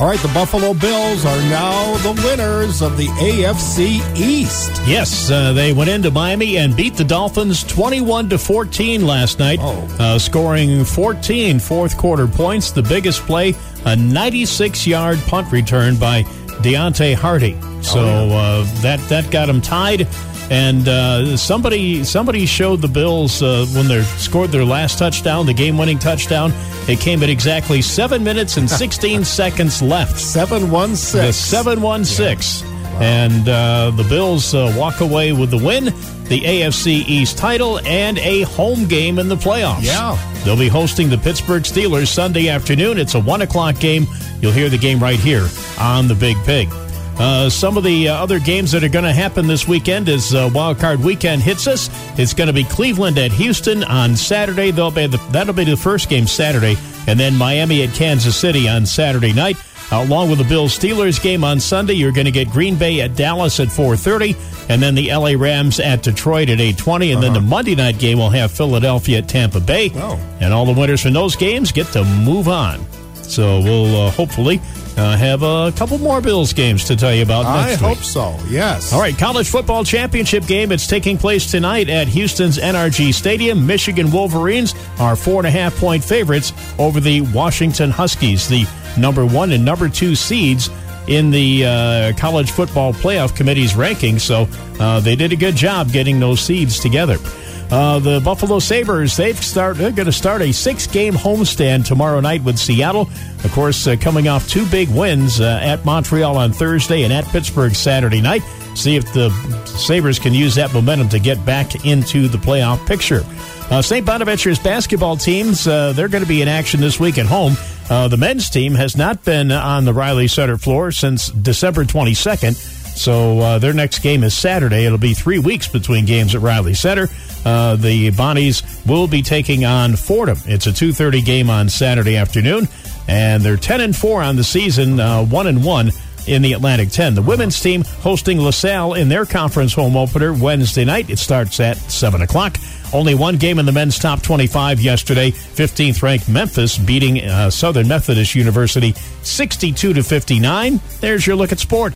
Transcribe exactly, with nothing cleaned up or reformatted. All right, the Buffalo Bills are now the winners of the A F C East. Yes, uh, they went into Miami and beat the Dolphins twenty-one to fourteen last night, oh. uh, scoring fourteen fourth-quarter points. The biggest play, a ninety-six-yard punt return by Deontay Hardy. So oh, yeah. uh, that, that got them tied. And uh, somebody somebody showed the Bills uh, when they scored their last touchdown, the game-winning touchdown. It came at exactly seven minutes and sixteen seconds left. seven one six The seven one six Yeah. Wow. And uh, the Bills uh, walk away with the win, the A F C East title, and a home game in the playoffs. Yeah. They'll be hosting the Pittsburgh Steelers Sunday afternoon. It's a one o'clock game. You'll hear the game right here on the Big Pig. Uh, some of the uh, other games that are going to happen this weekend as uh, Wild Card Weekend hits us. It's going to be Cleveland at Houston on Saturday. They'll be the, that'll be the first game Saturday. And then Miami at Kansas City on Saturday night. Uh, along with the Bills-Steelers game on Sunday, you're going to get Green Bay at Dallas at four thirty And then the L A Rams at Detroit at eight twenty And uh-huh. then the Monday night game will have Philadelphia at Tampa Bay. Oh. And all the winners from those games get to move on. So we'll uh, hopefully... I uh, have a couple more Bills games to tell you about next I week. I hope so, yes. All right, college football championship game. It's taking place tonight at Houston's N R G Stadium. Michigan Wolverines are four and a half point favorites over the Washington Huskies, the number one and number two seeds in the uh, college football playoff committee's rankings. So uh, they did a good job getting those seeds together. Uh, the Buffalo Sabres, they've start, they're going to start a six-game homestand tomorrow night with Seattle. Of course, uh, coming off two big wins uh, at Montreal on Thursday and at Pittsburgh Saturday night. See if the Sabres can use that momentum to get back into the playoff picture. Uh, Saint Bonaventure's basketball teams, uh, they're going to be in action this week at home. Uh, the men's team has not been on the Riley Center floor since December twenty-second So uh, their next game is Saturday. It'll be three weeks between games at Riley Center. Uh, the Bonnies will be taking on Fordham. It's a two thirty game on Saturday afternoon, and they're ten and four on the season, uh, one and one in the Atlantic Ten. The women's team hosting LaSalle in their conference home opener Wednesday night. It starts at seven o'clock Only one game in the men's top twenty-five yesterday. fifteenth-ranked Memphis beating uh, Southern Methodist University sixty-two to fifty-nine There's your look at sport.